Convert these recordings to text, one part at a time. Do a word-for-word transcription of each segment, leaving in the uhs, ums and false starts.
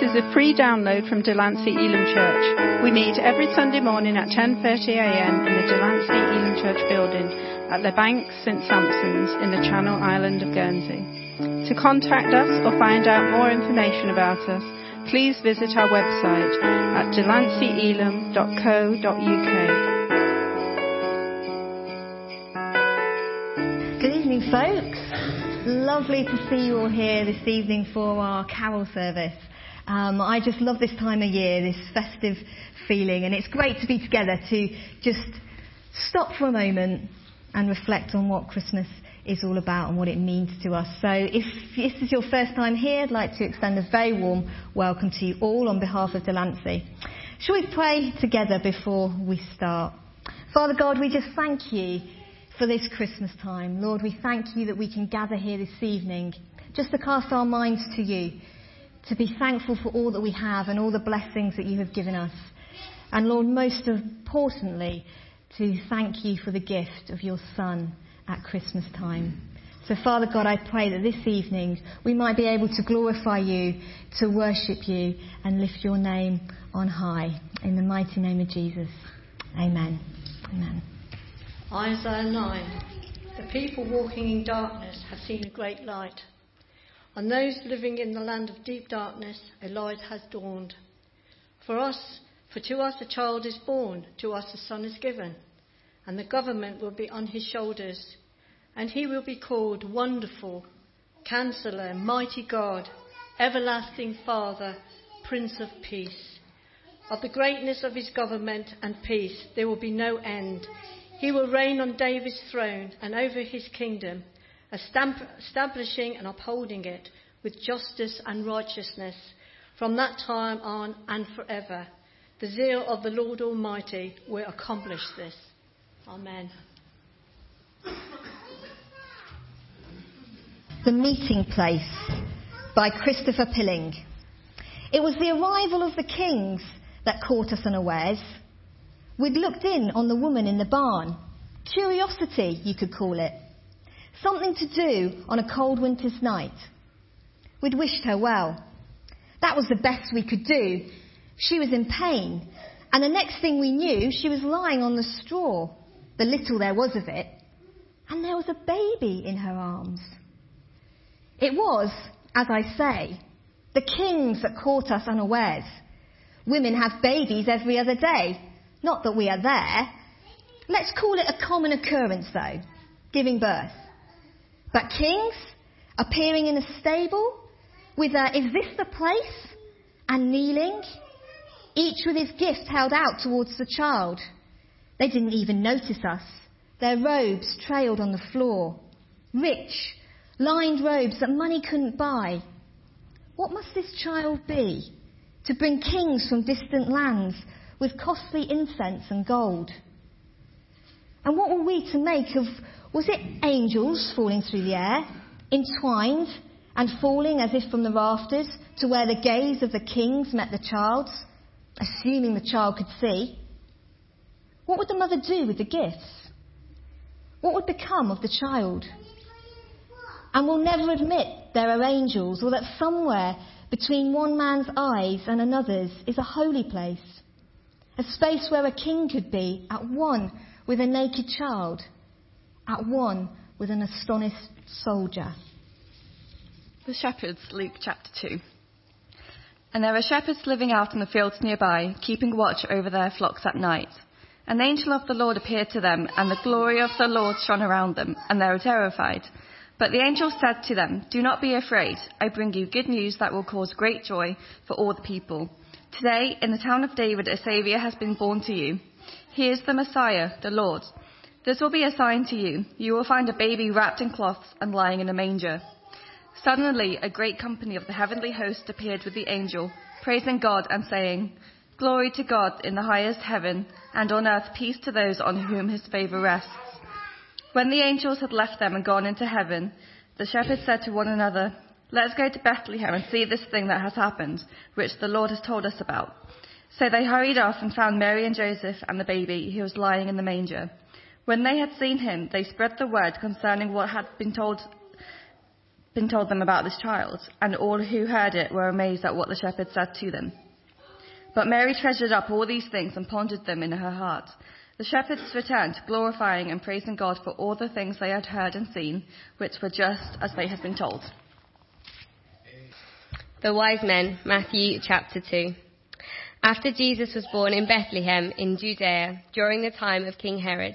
This is a free download from Delancey Elam Church. We meet every Sunday morning at ten thirty a m in the Delancey Elam Church building at Le Bank Saint in the Channel Island of Guernsey. To contact us or find out more information about us, please visit our website at delancey elam dot co dot u k. Good evening, folks. Lovely to see you all here this evening for our carol service. Um, I just love this time of year, this festive feeling, and it's great to be together to just stop for a moment and reflect on what Christmas is all about and what it means to us. So if this is your first time here, I'd like to extend a very warm welcome to you all on behalf of Delancey. Shall we pray together before we start? Father God, we just thank you for this Christmas time. Lord, we thank you that we can gather here this evening just to cast our minds to you, to be thankful for all that we have and all the blessings that you have given us. And Lord, most importantly, to thank you for the gift of your Son at Christmas time. So Father God, I pray that this evening we might be able to glorify you, to worship you and lift your name on high. In the mighty name of Jesus. Amen. Amen. Isaiah nine. The people walking in darkness have seen a great light. On those living in the land of deep darkness, a light has dawned. For us, for to us a child is born, to us a son is given, and the government will be on his shoulders, and he will be called Wonderful, Counselor, Mighty God, Everlasting Father, Prince of Peace. Of the greatness of his government and peace there will be no end. He will reign on David's throne and over his kingdom, establishing and upholding it with justice and righteousness from that time on and forever. The zeal of the Lord Almighty will accomplish this. Amen. The Meeting Place by Christopher Pilling. It was the arrival of the kings that caught us unawares. We'd looked in on the woman in the barn. Curiosity, you could call it. Something to do on a cold winter's night. We'd wished her well. That was the best we could do. She was in pain. And the next thing we knew, she was lying on the straw, the little there was of it. And there was a baby in her arms. It was, as I say, the kings that caught us unawares. Women have babies every other day. Not that we are there. Let's call it a common occurrence, though, giving birth. But kings appearing in a stable with a, is this the place? And kneeling, each with his gift held out towards the child. They didn't even notice us. Their robes trailed on the floor. Rich, lined robes that money couldn't buy. What must this child be to bring kings from distant lands with costly incense and gold? And what were we to make of, was it angels falling through the air, entwined and falling as if from the rafters to where the gaze of the kings met the child's, assuming the child could see? What would the mother do with the gifts? What would become of the child? And we'll never admit there are angels, or that somewhere between one man's eyes and another's is a holy place. A space where a king could be at one with a naked child, at one with an astonished soldier. The Shepherds, Luke chapter two. And there were shepherds living out in the fields nearby, keeping watch over their flocks at night. An angel of the Lord appeared to them, and the glory of the Lord shone around them, and they were terrified. But the angel said to them, "Do not be afraid. I bring you good news that will cause great joy for all the people. Today, in the town of David, a saviour has been born to you. He is the Messiah, the Lord. This will be a sign to you. You will find a baby wrapped in cloths and lying in a manger." Suddenly, a great company of the heavenly host appeared with the angel, praising God and saying, "Glory to God in the highest heaven, and on earth peace to those on whom his favour rests." When the angels had left them and gone into heaven, the shepherds said to one another, "Let's go to Bethlehem and see this thing that has happened, which the Lord has told us about." So they hurried off and found Mary and Joseph and the baby, who was lying in the manger. When they had seen him, they spread the word concerning what had been told been told them about this child, and all who heard it were amazed at what the shepherds said to them. But Mary treasured up all these things and pondered them in her heart. The shepherds returned, glorifying and praising God for all the things they had heard and seen, which were just as they had been told. The wise men, Matthew chapter two. After Jesus was born in Bethlehem in Judea, during the time of King Herod,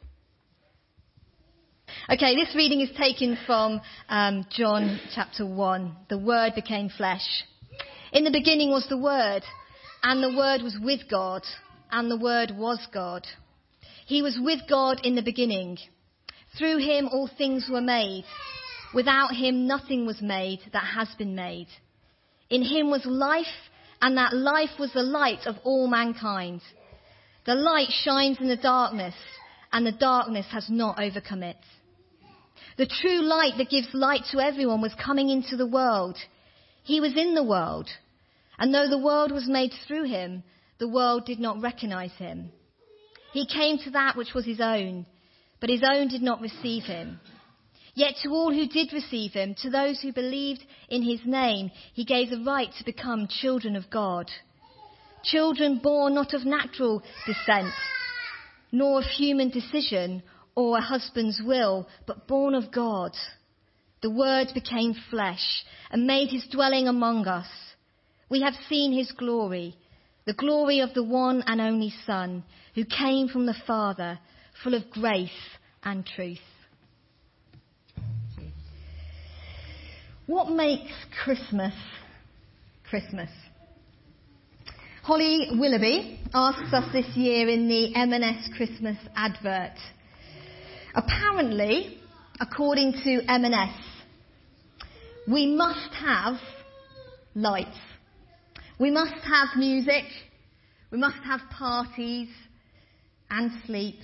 Okay, this reading is taken from um, John chapter one. The Word became flesh. In the beginning was the Word, and the Word was with God. And the Word was God. He was with God in the beginning. Through him all things were made. Without him nothing was made that has been made. In him was life, and that life was the light of all mankind. The light shines in the darkness, and the darkness has not overcome it. The true light that gives light to everyone was coming into the world. He was in the world, and though the world was made through him, the world did not recognize him. He came to that which was his own, but his own did not receive him. Yet to all who did receive him, to those who believed in his name, he gave the right to become children of God. Children born not of natural descent, nor of human decision or a husband's will, but born of God. The Word became flesh and made his dwelling among us. We have seen his glory, the glory of the one and only Son, who came from the Father, full of grace and truth. What makes Christmas Christmas? Holly Willoughby asks us this year in the M and S Christmas advert. Apparently, according to M and S, we must have lights. We must have music, we must have parties and sleep,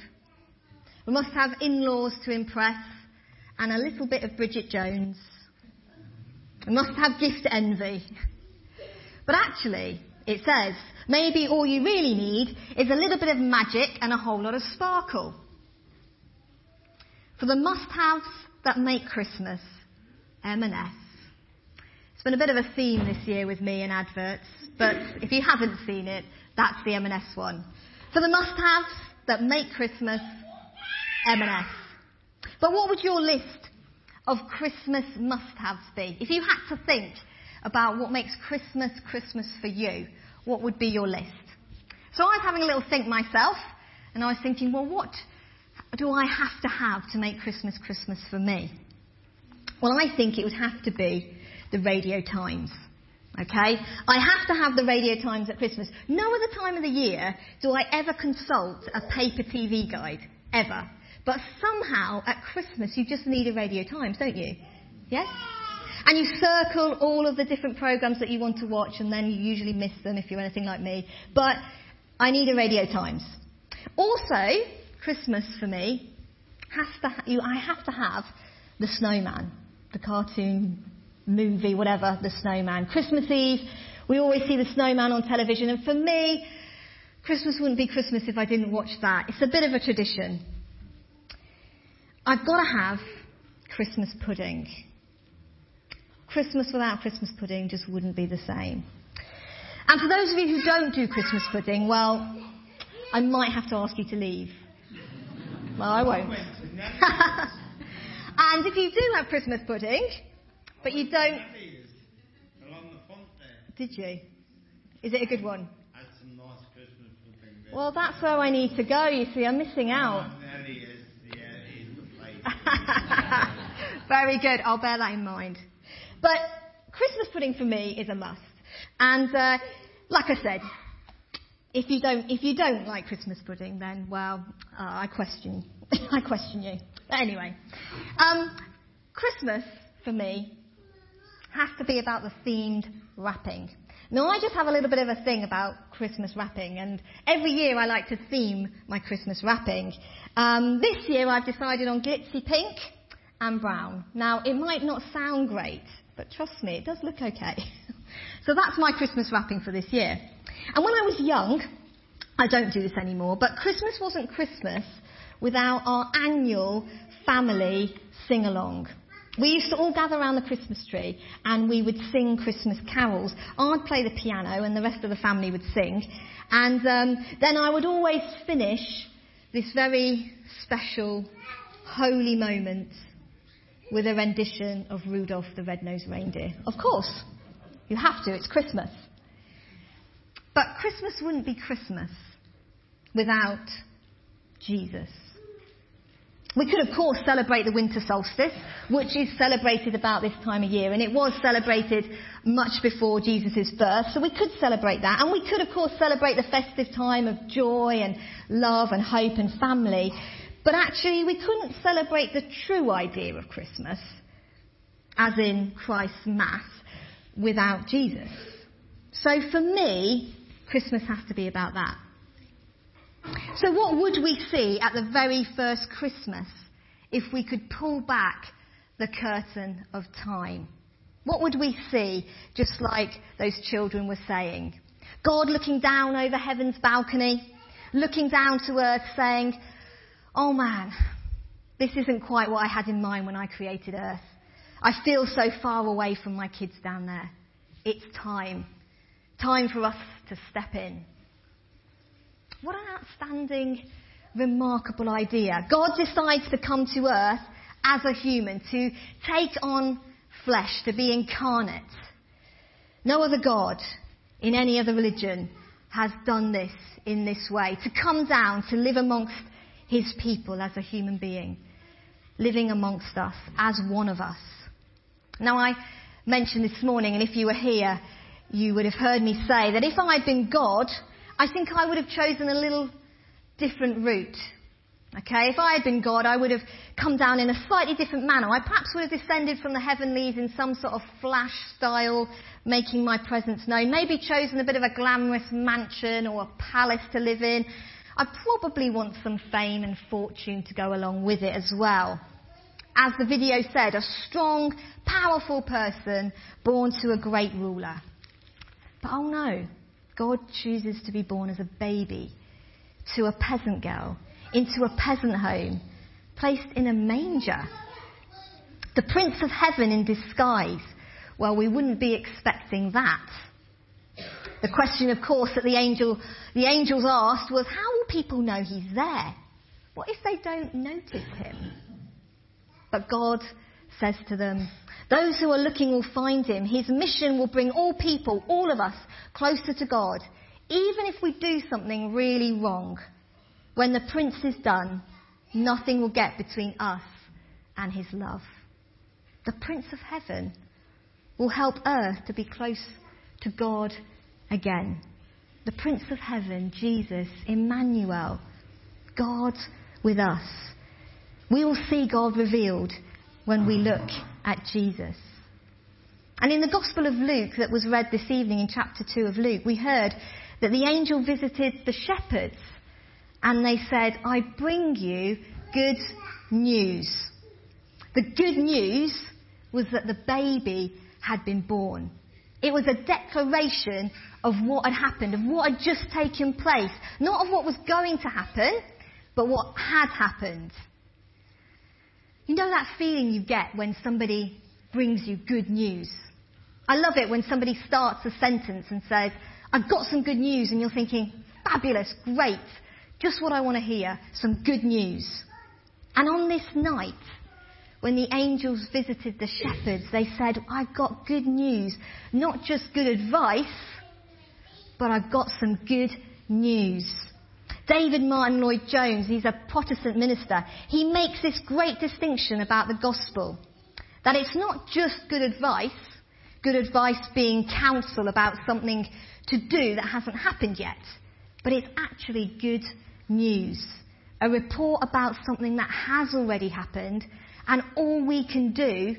we must have in-laws to impress and a little bit of Bridget Jones, we must have gift envy. But actually, it says, maybe all you really need is a little bit of magic and a whole lot of sparkle. For the must-haves that make Christmas, M and S. It's been a bit of a theme this year with me in adverts, but if you haven't seen it, that's the M and S one. For the must-haves that make Christmas, M and S. But what would your list of Christmas must-haves be? If you had to think about what makes Christmas Christmas for you, what would be your list? So I was having a little think myself, and I was thinking, well, what do I have to have to make Christmas Christmas for me? Well, I think it would have to be the Radio Times, okay? I have to have the Radio Times at Christmas. No other time of the year do I ever consult a paper T V guide, ever. But somehow at Christmas you just need a Radio Times, don't you? Yes? And you circle all of the different programmes that you want to watch, and then you usually miss them if you're anything like me. But I need a Radio Times. Also, Christmas for me, has to ha- you, I have to have the snowman, the cartoon movie, whatever, the snowman. Christmas Eve We always see the snowman on television, and for me, Christmas wouldn't be Christmas if I didn't watch that. It's a bit of a tradition. I've got to have Christmas pudding. Christmas without Christmas pudding just wouldn't be the same. And for those of you who don't do Christmas pudding, well, I might have to ask you to leave. Well, I won't. And if you do have Christmas pudding, but you don't... Did you? Is it a good one? I had some nice Christmas pudding there. Well, that's where I need to go, you see. I'm missing out. Very good. I'll bear that in mind. But Christmas pudding for me is a must. And uh, like I said, if you don't if you don't like Christmas pudding, then well, uh, I question I question you. But anyway, um, Christmas for me has to be about the themed wrapping. Now, I just have a little bit of a thing about Christmas wrapping, and every year I like to theme my Christmas wrapping. Um, this year I've decided on glitzy pink and brown. Now, it might not sound great, but trust me, it does look okay. So that's my Christmas wrapping for this year. And when I was young, I don't do this anymore, but Christmas wasn't Christmas without our annual family sing-along. We used to all gather around the Christmas tree and we would sing Christmas carols. I'd play the piano and the rest of the family would sing. And um, then I would always finish this very special, holy moment with a rendition of Rudolph the Red-Nosed Reindeer. Of course, you have to, it's Christmas. But Christmas wouldn't be Christmas without Jesus. We could, of course, celebrate the winter solstice, which is celebrated about this time of year, and it was celebrated much before Jesus' birth, so we could celebrate that. And we could, of course, celebrate the festive time of joy and love and hope and family, but actually we couldn't celebrate the true idea of Christmas, as in Christ's Mass, without Jesus. So for me, Christmas has to be about that. So what would we see at the very first Christmas if we could pull back the curtain of time? What would we see, just like those children were saying? God looking down over heaven's balcony, looking down to earth saying, "Oh man, this isn't quite what I had in mind when I created earth. I feel so far away from my kids down there. It's time. Time for us to step in." What an outstanding, remarkable idea. God decides to come to earth as a human, to take on flesh, to be incarnate. No other God in any other religion has done this in this way, to come down, to live amongst his people as a human being, living amongst us as one of us. Now, I mentioned this morning, and if you were here, you would have heard me say that if I had been God, I think I would have chosen a little different route. Okay, if I had been God, I would have come down in a slightly different manner. I perhaps would have descended from the heavenlies in some sort of flash style, making my presence known. Maybe chosen a bit of a glamorous mansion or a palace to live in. I probably want some fame and fortune to go along with it as well. As the video said, a strong, powerful person born to a great ruler. But oh no. God chooses to be born as a baby to a peasant girl, into a peasant home, placed in a manger. The Prince of Heaven in disguise. Well, we wouldn't be expecting that. The question, of course, that the angel, the angels asked was, how will people know he's there? What if they don't notice him? But God says to them, "Those who are looking will find him. His mission will bring all people, all of us, closer to God, even if we do something really wrong. When the prince is done, nothing will get between us and his love." The Prince of Heaven will help earth to be close to God again. The Prince of Heaven, Jesus, Emmanuel, God with us. We will see God revealed when we look at Jesus. And in the Gospel of Luke that was read this evening in chapter two of Luke, we heard that the angel visited the shepherds and they said, "I bring you good news." The good news was that the baby had been born. It was a declaration of what had happened, of what had just taken place. Not of what was going to happen, but what had happened. You know that feeling you get when somebody brings you good news? I love it when somebody starts a sentence and says, I've got some good news, and you're thinking, fabulous, great, just what I want to hear, some good news. And on this night, when the angels visited the shepherds, they said, I've got good news, not just good advice, but I've got some good news. David Martin Lloyd-Jones, he's a Protestant minister, he makes this great distinction about the gospel, that it's not just good advice, good advice being counsel about something to do that hasn't happened yet, but it's actually good news, a report about something that has already happened, and all we can do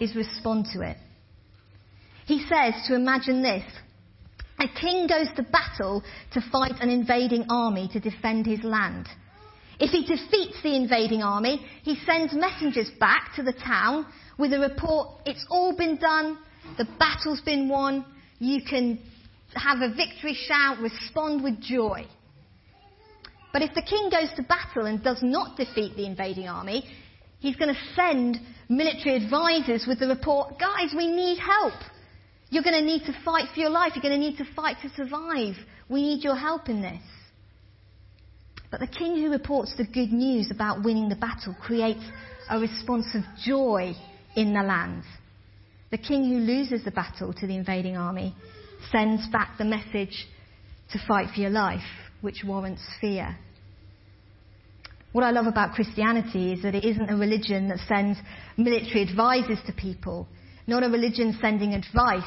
is respond to it. He says to imagine this: a king goes to battle to fight an invading army to defend his land. If he defeats the invading army, he sends messengers back to the town with a report, it's all been done, the battle's been won, you can have a victory shout, respond with joy. But if the king goes to battle and does not defeat the invading army, he's going to send military advisors with the report, guys, we need help. You're going to need to fight for your life. You're going to need to fight to survive. We need your help in this. But the king who reports the good news about winning the battle creates a response of joy in the land. The king who loses the battle to the invading army sends back the message to fight for your life, which warrants fear. What I love about Christianity is that it isn't a religion that sends military advisors to people, not a religion sending advice.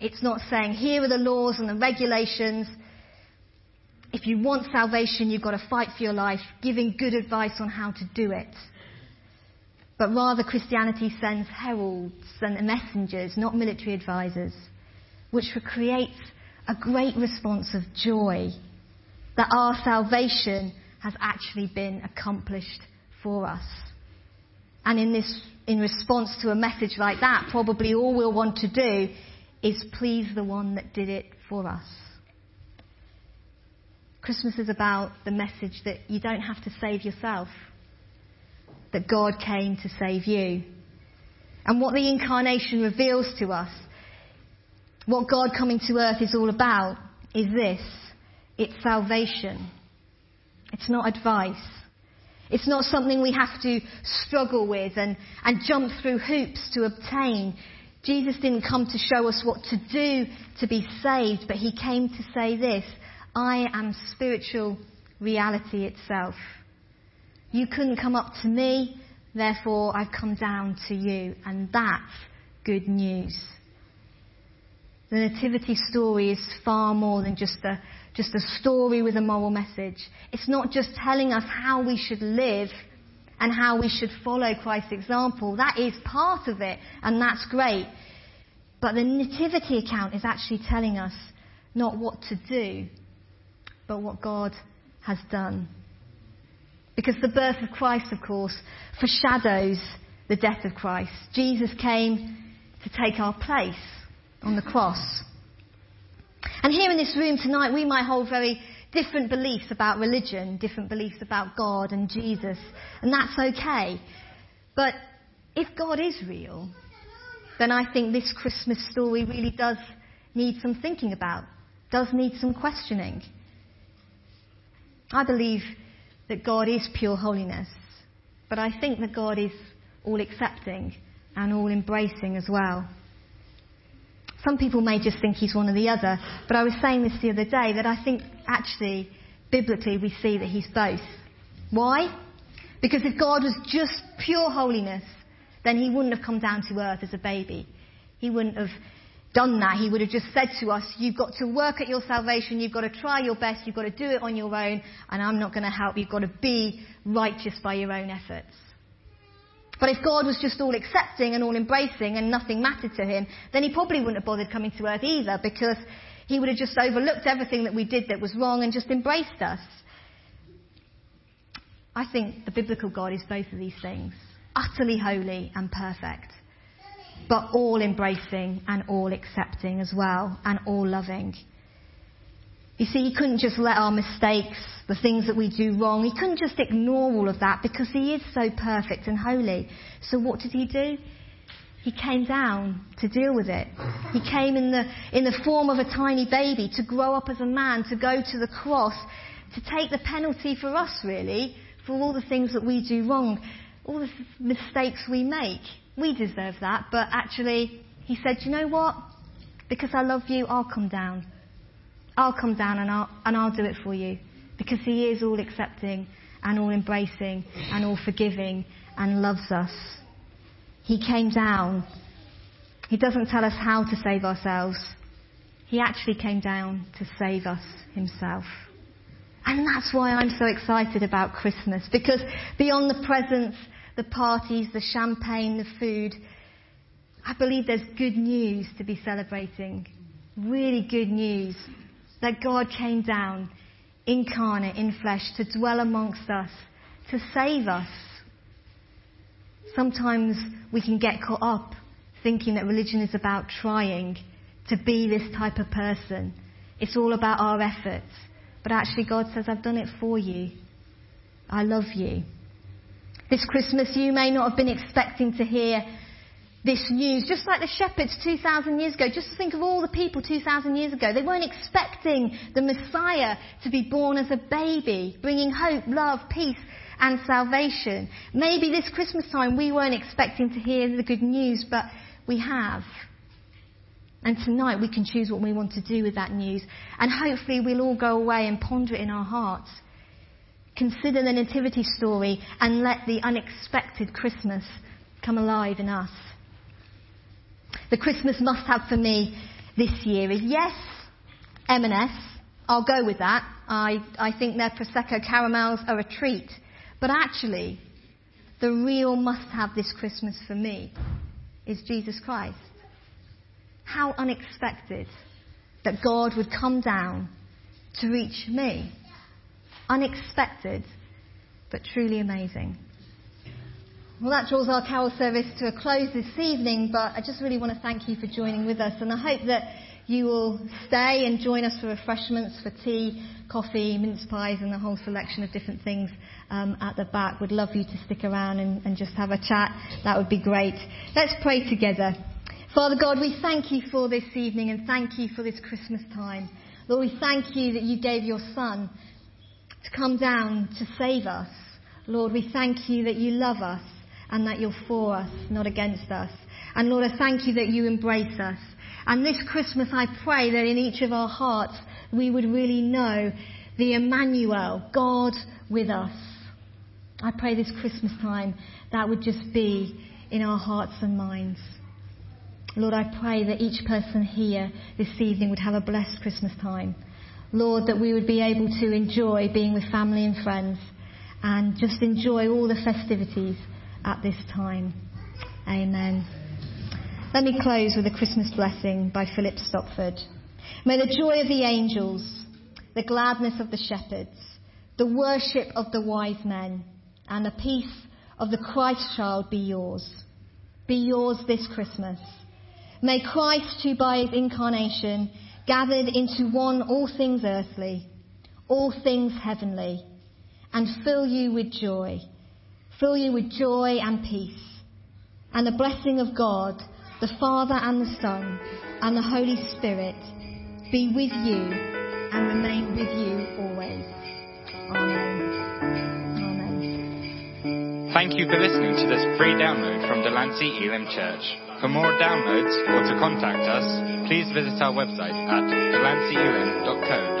It's not saying, here are the laws and the regulations. If you want salvation, you've got to fight for your life, giving good advice on how to do it. But rather, Christianity sends heralds and messengers, not military advisors, which creates a great response of joy that our salvation has actually been accomplished for us. And in this, in response to a message like that, probably all we'll want to do is please the one that did it for us. Christmas is about the message that you don't have to save yourself, that God came to save you. And what the incarnation reveals to us, what God coming to earth is all about, is this. It's salvation. It's not advice. It's not something we have to struggle with and, and jump through hoops to obtain. Jesus didn't come to show us what to do to be saved, but he came to say this: I am spiritual reality itself. You couldn't come up to me, therefore I've come down to you. And that's good news. The nativity story is far more than just a just a story with a moral message. It's not just telling us how we should live and how we should follow Christ's example. That is part of it, and that's great. But the nativity account is actually telling us not what to do, but what God has done. Because the birth of Christ, of course, foreshadows the death of Christ. Jesus came to take our place on the cross. And here in this room tonight, we might hold very different beliefs about religion, different beliefs about God and Jesus, and that's okay. But if God is real, then I think this Christmas story really does need some thinking about, does need some questioning. I believe that God is pure holiness, but I think that God is all accepting and all embracing as well. Some people may just think he's one or the other, but I was saying this the other day, that I think actually, biblically, we see that he's both. Why? Because if God was just pure holiness, then he wouldn't have come down to earth as a baby. He wouldn't have done that. He would have just said to us, you've got to work at your salvation, you've got to try your best, you've got to do it on your own, and I'm not going to help. You've got to be righteous by your own efforts. But if God was just all accepting and all embracing and nothing mattered to him, then he probably wouldn't have bothered coming to earth either, because he would have just overlooked everything that we did that was wrong and just embraced us. I think the biblical God is both of these things, utterly holy and perfect. but all embracing and all accepting as well, and all loving. You see, he couldn't just let our mistakes, the things that we do wrong, he couldn't just ignore all of that because he is so perfect and holy. So what did he do? He came down to deal with it. He came in the in the form of a tiny baby to grow up as a man, to go to the cross, to take the penalty for us, really, for all the things that we do wrong, all the mistakes we make. We deserve that, but actually, he said, you know what? Because I love you, I'll come down. I'll come down and I'll, and I'll do it for you. Because he is all accepting and all embracing and all forgiving and loves us. He came down. He doesn't tell us how to save ourselves. He actually came down to save us himself. And that's why I'm so excited about Christmas, because beyond the presents, the parties, the champagne, the food, I believe there's good news to be celebrating. Really good news that God came down, incarnate in flesh, to dwell amongst us, to save us. Sometimes we can get caught up thinking that religion is about trying to be this type of person. It's all about our efforts. But actually God says, I've done it for you. I love you. This Christmas you may not have been expecting to hear this news. Just like the shepherds two thousand years ago. Just think of all the people two thousand years ago. They weren't expecting the Messiah to be born as a baby, bringing hope, love, peace and salvation. Maybe this Christmas time we weren't expecting to hear the good news, but we have. And tonight we can choose what we want to do with that news. And hopefully we'll all go away and ponder it in our hearts. Consider the nativity story and let the unexpected Christmas come alive in us. The Christmas must-have for me this year is, yes, M and S. I'll go with that. I, I think their Prosecco caramels are a treat. But actually, the real must-have this Christmas for me is Jesus Christ. How unexpected that God would come down to reach me. Unexpected, but truly amazing. Well, that draws our carol service to a close this evening, but I just really want to thank you for joining with us, and I hope that you will stay and join us for refreshments, for tea, coffee, mince pies, and the whole selection of different things um, at the back. We'd love you to stick around and, and just have a chat. That would be great. Let's pray together. Father God, we thank you for this evening and thank you for this Christmas time. Lord, we thank you that you gave your Son to come down to save us. Lord, we thank you that you love us and that you're for us, not against us. And Lord, I thank you that you embrace us. And this Christmas, I pray that in each of our hearts, we would really know the Emmanuel, God with us. I pray this Christmas time that would just be in our hearts and minds. Lord, I pray that each person here this evening would have a blessed Christmas time. Lord, that we would be able to enjoy being with family and friends and just enjoy all the festivities at this time. Amen. Let me close with a Christmas blessing by Philip Stopford. May the joy of the angels, the gladness of the shepherds, the worship of the wise men, and the peace of the Christ child be yours. Be yours this Christmas. May Christ, who by his incarnation gathered into one all things earthly, all things heavenly, and fill you with joy, fill you with joy and peace, and the blessing of God, the Father and the Son, and the Holy Spirit be with you and remain with you always. Amen. Amen. Thank you for listening to this free download from Delancey Elam Church. For more downloads or to contact us, please visit our website at delancey elam dot co dot uk.